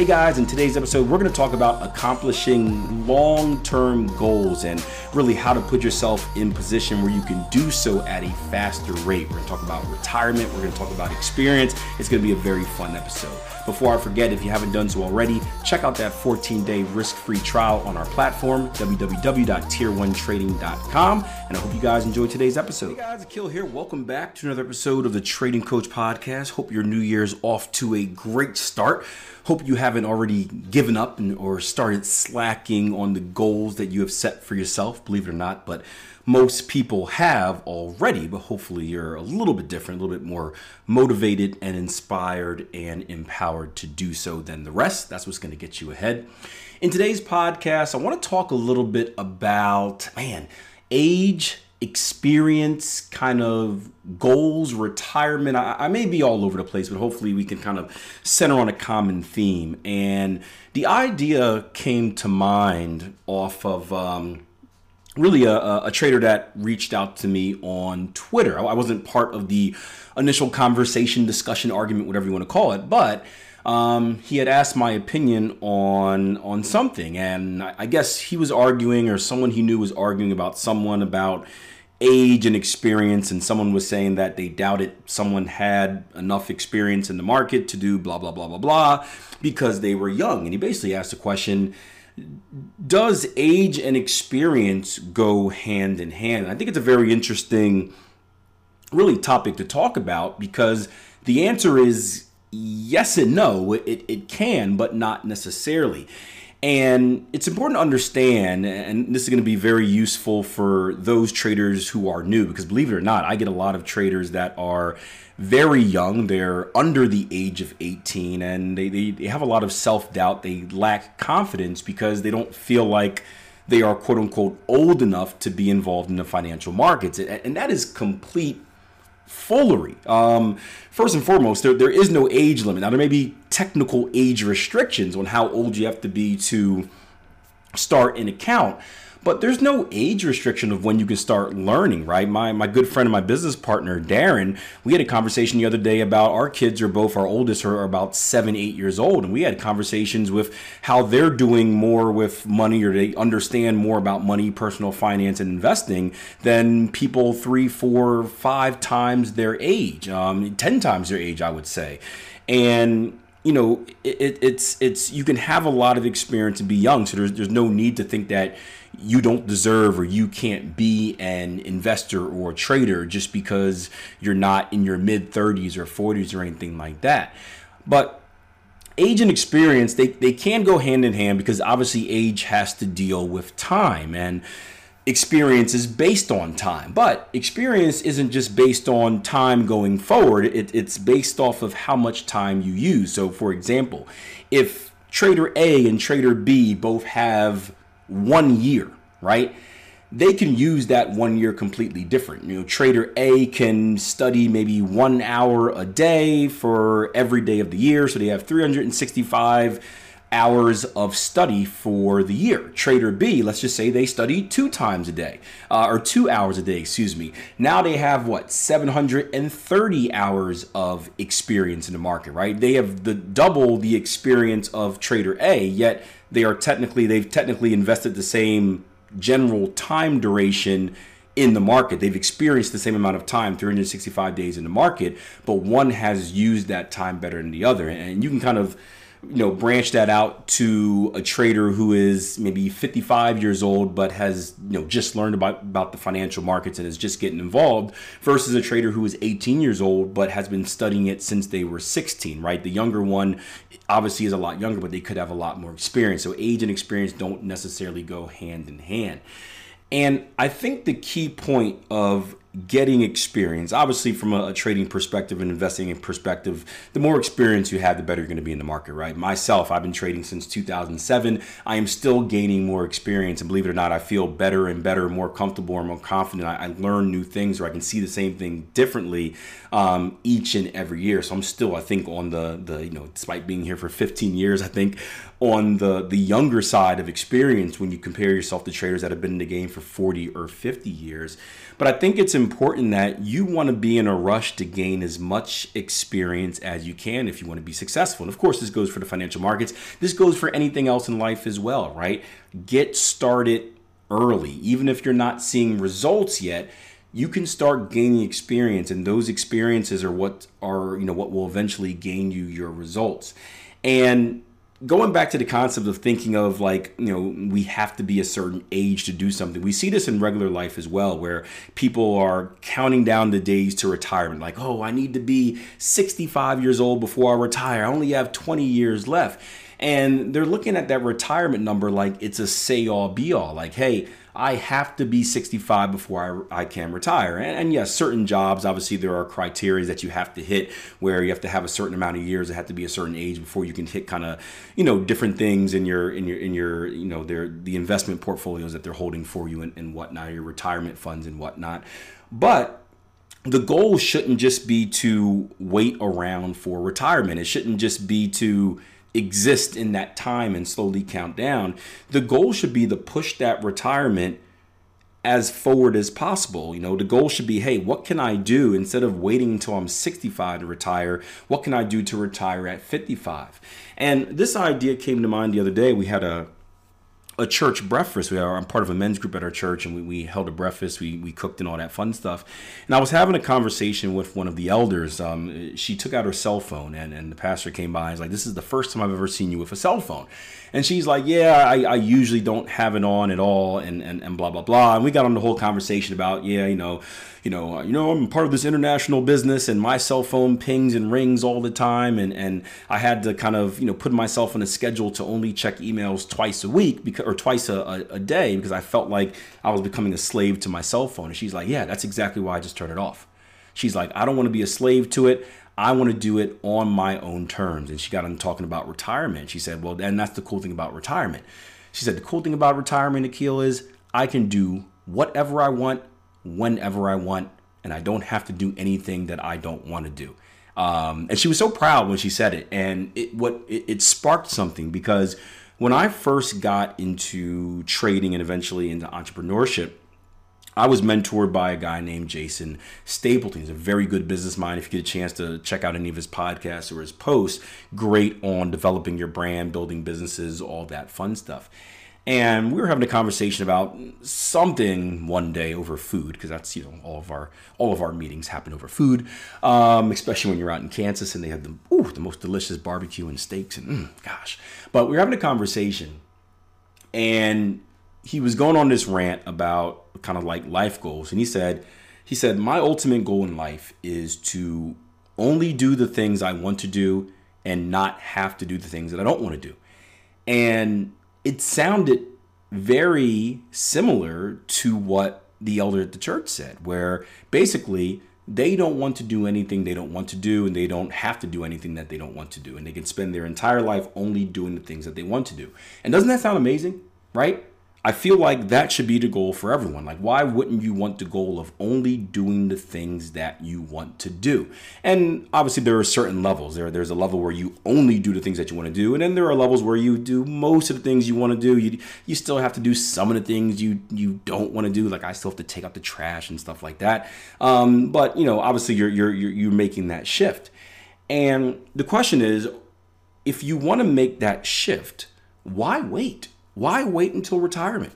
Hey guys, in today's episode, we're gonna talk about accomplishing long-term goals and really how to put yourself in position where you can do so at a faster rate. We're gonna talk about retirement, we're gonna talk about experience. It's gonna be a very fun episode. Before I forget, if you haven't done so already, check out that 14-day risk-free trial on our platform, www.tier1trading.com. And I hope you guys enjoyed today's episode. Hey guys, Akil here. Welcome back to another episode of the Trading Coach Podcast. Hope your New Year's off to a great start. Hope you haven't already given up or started slacking on the goals that you have set for yourself, believe it or not, but most people have already, but hopefully you're a little bit different, a little bit more motivated and inspired and empowered to do so than the rest. That's what's going to get you ahead. In today's podcast, I want to talk a little bit about, age, experience, kind of goals, retirement. I may be all over the place, but hopefully we can kind of center on a common theme. And the idea came to mind off of really a trader that reached out to me on Twitter. I wasn't part of the initial conversation, discussion, argument, whatever you want to call it, but he had asked my opinion on something, and I guess he was arguing, or someone he knew was arguing about age and experience, and someone was saying that they doubted someone had enough experience in the market to do blah, blah, blah, blah, blah, because they were young. And he basically asked the question, does age and experience go hand in hand? And I think it's a very interesting, really, topic to talk about, because the answer is yes and no. It can, but not necessarily. And it's important to understand, and this is going to be very useful for those traders who are new, because believe it or not, I get a lot of traders that are very young. They're under the age of 18, and they have a lot of self-doubt. They lack confidence because they don't feel like they are, quote unquote, old enough to be involved in the financial markets. And that is complete foolery. First and foremost, there is no age limit. Now, there may be technical age restrictions on how old you have to be to start an account, but there's no age restriction of when you can start learning, right? My good friend and my business partner, Darren, we had a conversation the other day about our kids, our oldest are about 7, 8 years old. And we had conversations with how they're doing more with money, or they understand more about money, personal finance, and investing than people 3, 4, 5 times their age, 10 times their age, I would say. And you know, it's you can have a lot of experience and be young, so there's no need to think that you don't deserve or you can't be an investor or a trader just because you're not in your mid 30s or 40s or anything like that. But age and experience, they can go hand in hand, because obviously age has to deal with time, and experience is based on time. But experience isn't just based on time going forward. It's based off of how much time you use. So for example, if trader A and trader B both have 1 year, right? They can use that 1 year completely different. You know, trader A can study maybe 1 hour a day for every day of the year. So they have 365 hours of study for the year. Trader B, let's just say they study 2 hours a day, Now they have 730 hours of experience in the market, right? They have double the experience of trader A, yet they've technically invested the same general time duration in the market. They've experienced the same amount of time, 365 days in the market, but one has used that time better than the other. And you can kind of branch that out to a trader who is maybe 55 years old, but has just learned about the financial markets and is just getting involved, versus a trader who is 18 years old, but has been studying it since they were 16, right? The younger one obviously is a lot younger, but they could have a lot more experience. So age and experience don't necessarily go hand in hand. And I think the key point of getting experience, obviously from a trading perspective and investing perspective, the more experience you have, the better you're going to be in the market, right? Myself, I've been trading since 2007. I am still gaining more experience, and believe it or not, I feel better and better, more comfortable and more confident. I learn new things, or I can see the same thing differently each and every year. So I'm still, I think, on the despite being here for 15 years, I think on the younger side of experience when you compare yourself to traders that have been in the game for 40 or 50 years. But I think it's important that you want to be in a rush to gain as much experience as you can if you want to be successful. And of course, this goes for the financial markets. This goes for anything else in life as well, right? Get started early. Even if you're not seeing results yet, you can start gaining experience, and those experiences are what are, what will eventually gain you your results. And going back to the concept of thinking of like, we have to be a certain age to do something. We see this in regular life as well, where people are counting down the days to retirement. Like, oh, I need to be 65 years old before I retire. I only have 20 years left. And they're looking at that retirement number like it's a say-all, be-all. Like, hey, I have to be 65 before I can retire. And yes, certain jobs, obviously there are criteria that you have to hit where you have to have a certain amount of years. It have to be a certain age before you can hit kind of, different things in your the investment portfolios that they're holding for you and whatnot, your retirement funds and whatnot. But the goal shouldn't just be to wait around for retirement. It shouldn't just be to exist in that time and slowly count down. The goal should be to push that retirement as forward as possible. The goal should be, hey, what can I do instead of waiting until I'm 65 to retire? What can I do to retire at 55? And this idea came to mind the other day. We had a church breakfast. I'm part of a men's group at our church, and we held a breakfast. We cooked and all that fun stuff. And I was having a conversation with one of the elders. She took out her cell phone, and the pastor came by and was like, "This is the first time I've ever seen you with a cell phone." And she's like, "Yeah, I usually don't have it on at all," and blah blah blah. And we got on the whole conversation about, yeah, I'm part of this international business, and my cell phone pings and rings all the time, and I had to kind of put myself on a schedule to only check emails twice a week or twice a day because I felt like I was becoming a slave to my cell phone. And she's like, yeah, that's exactly why I just turned it off. She's like, I don't want to be a slave to it. I want to do it on my own terms. And she got on talking about retirement. She said, well, and that's the cool thing about retirement. She said, the cool thing about retirement, Akil, is I can do whatever I want, whenever I want, and I don't have to do anything that I don't want to do. And she was so proud when she said it. And it sparked something, because when I first got into trading and eventually into entrepreneurship, I was mentored by a guy named Jason Stapleton. He's a very good business mind. If you get a chance to check out any of his podcasts or his posts, great on developing your brand, building businesses, all that fun stuff. And we were having a conversation about something one day over food, because that's, all of our meetings happen over food, especially when you're out in Kansas and they have the most delicious barbecue and steaks and gosh. But we were having a conversation, and he was going on this rant about kind of like life goals. And he said, my ultimate goal in life is to only do the things I want to do and not have to do the things that I don't want to do. And it sounded very similar to what the elder at the church said, where basically they don't want to do anything they don't want to do, and they don't have to do anything that they don't want to do, and they can spend their entire life only doing the things that they want to do. And doesn't that sound amazing, right? I feel like that should be the goal for everyone. Like, why wouldn't you want the goal of only doing the things that you want to do? And obviously there are certain levels. There's a level where you only do the things that you want to do. And then there are levels where you do most of the things you want to do. You still have to do some of the things you don't want to do. Like, I still have to take out the trash and stuff like that. But, obviously you're making that shift. And the question is, if you want to make that shift, why wait? Why wait until retirement?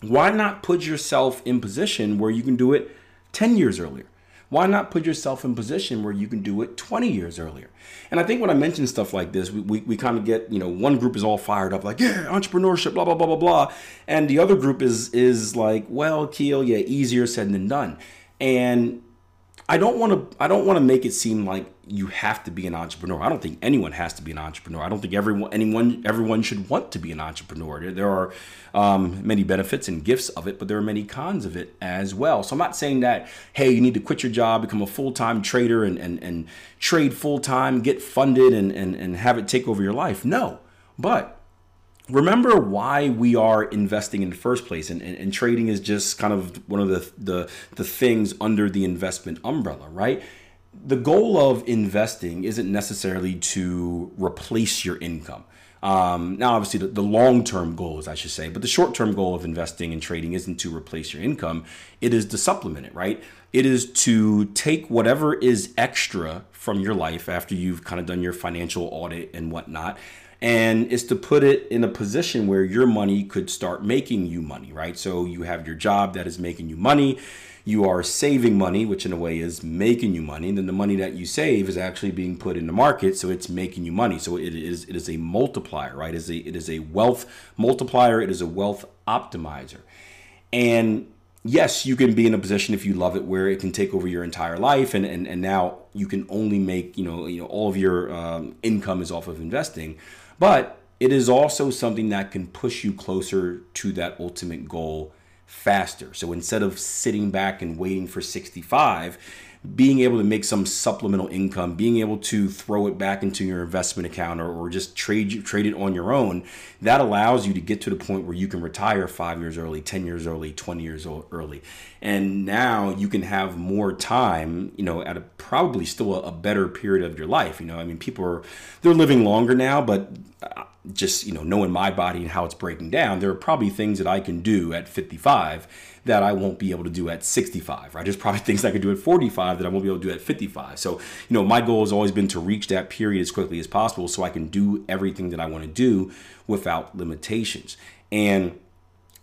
Why not put yourself in position where you can do it 10 years earlier? Why not put yourself in position where you can do it 20 years earlier? And I think when I mention stuff like this, we kind of get, one group is all fired up like, yeah, entrepreneurship, blah, blah, blah, blah, blah. And the other group is like, well, Keel, yeah, easier said than done. And I don't want to make it seem like you have to be an entrepreneur. I don't think anyone has to be an entrepreneur. I don't think everyone should want to be an entrepreneur. There are many benefits and gifts of it, but there are many cons of it as well. So I'm not saying that, hey, you need to quit your job, become a full-time trader and trade full-time, get funded and have it take over your life. No, but remember why we are investing in the first place, and trading is just kind of one of the things under the investment umbrella, right? The goal of investing isn't necessarily to replace your income. Now, obviously, the long-term goals, I should say, but the short-term goal of investing and trading isn't to replace your income. It is to supplement it, right? It is to take whatever is extra from your life after you've kind of done your financial audit and whatnot, and it's to put it in a position where your money could start making you money, right? So you have your job that is making you money. You are saving money, which in a way is making you money. And then the money that you save is actually being put in the market. So it's making you money. So it is a multiplier, right? It is a wealth multiplier. It is a wealth optimizer. And yes, you can be in a position, if you love it, where it can take over your entire life. And now you can only make, all of your income is off of investing. But it is also something that can push you closer to that ultimate goal faster. So instead of sitting back and waiting for 65, being able to make some supplemental income, being able to throw it back into your investment account or just trade it on your own, that allows you to get to the point where you can retire 5 years early, 10 years early, 20 years early. And now you can have more time, at probably still a better period of your life. People they're living longer now, but just, knowing my body and how it's breaking down, there are probably things that I can do at 55 that I won't be able to do at 65, right? There's probably things I could do at 45 that I won't be able to do at 55. So, my goal has always been to reach that period as quickly as possible so I can do everything that I want to do without limitations. And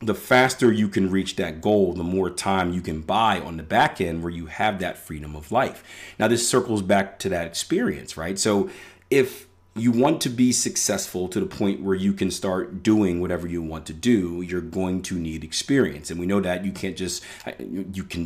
the faster you can reach that goal, the more time you can buy on the back end where you have that freedom of life. Now, this circles back to that experience, right? So if you want to be successful to the point where you can start doing whatever you want to do, you're going to need experience. And we know that you can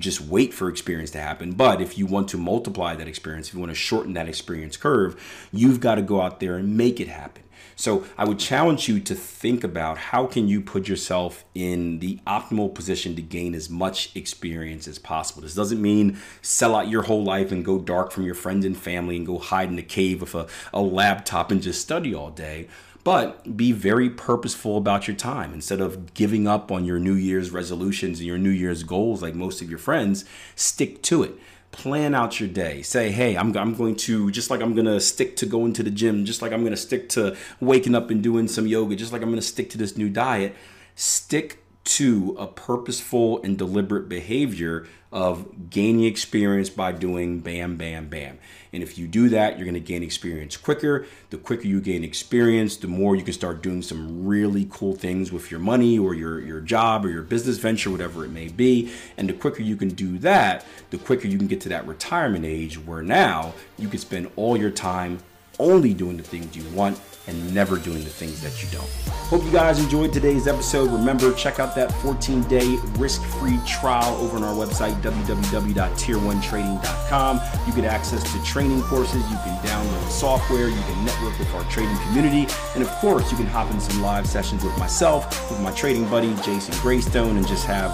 just wait for experience to happen. But if you want to multiply that experience, if you want to shorten that experience curve, you've got to go out there and make it happen. So I would challenge you to think about how can you put yourself in the optimal position to gain as much experience as possible. This doesn't mean sell out your whole life and go dark from your friends and family and go hide in a cave with a laptop and just study all day. But be very purposeful about your time. Instead of giving up on your New Year's resolutions and your New Year's goals like most of your friends, stick to it. Plan out your day. Say, hey, I'm going to, just like I'm going to stick to going to the gym, just like I'm going to stick to waking up and doing some yoga, just like I'm going to stick to this new diet, stick to a purposeful and deliberate behavior of gaining experience by doing bam, bam, bam. And if you do that, you're going to gain experience quicker. The quicker you gain experience, the more you can start doing some really cool things with your money or your job or your business venture, whatever it may be. And the quicker you can do that, the quicker you can get to that retirement age where now you can spend all your time only doing the things you want and never doing the things that you don't. Hope you guys enjoyed today's episode. Remember, check out that 14-day risk-free trial over on our website, www.tier1trading.com. You get access to training courses, you can download software, you can network with our trading community, and of course, you can hop in some live sessions with myself, with my trading buddy, Jason Greystone, and just have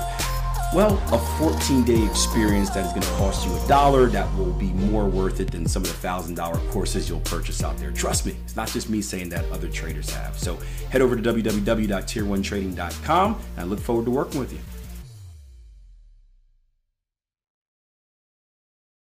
a 14-day experience that is going to cost you $1 that will be more worth it than some of the $1,000 courses you'll purchase out there. Trust me, it's not just me saying that, other traders have. So head over to www.tier1trading.com and I look forward to working with you.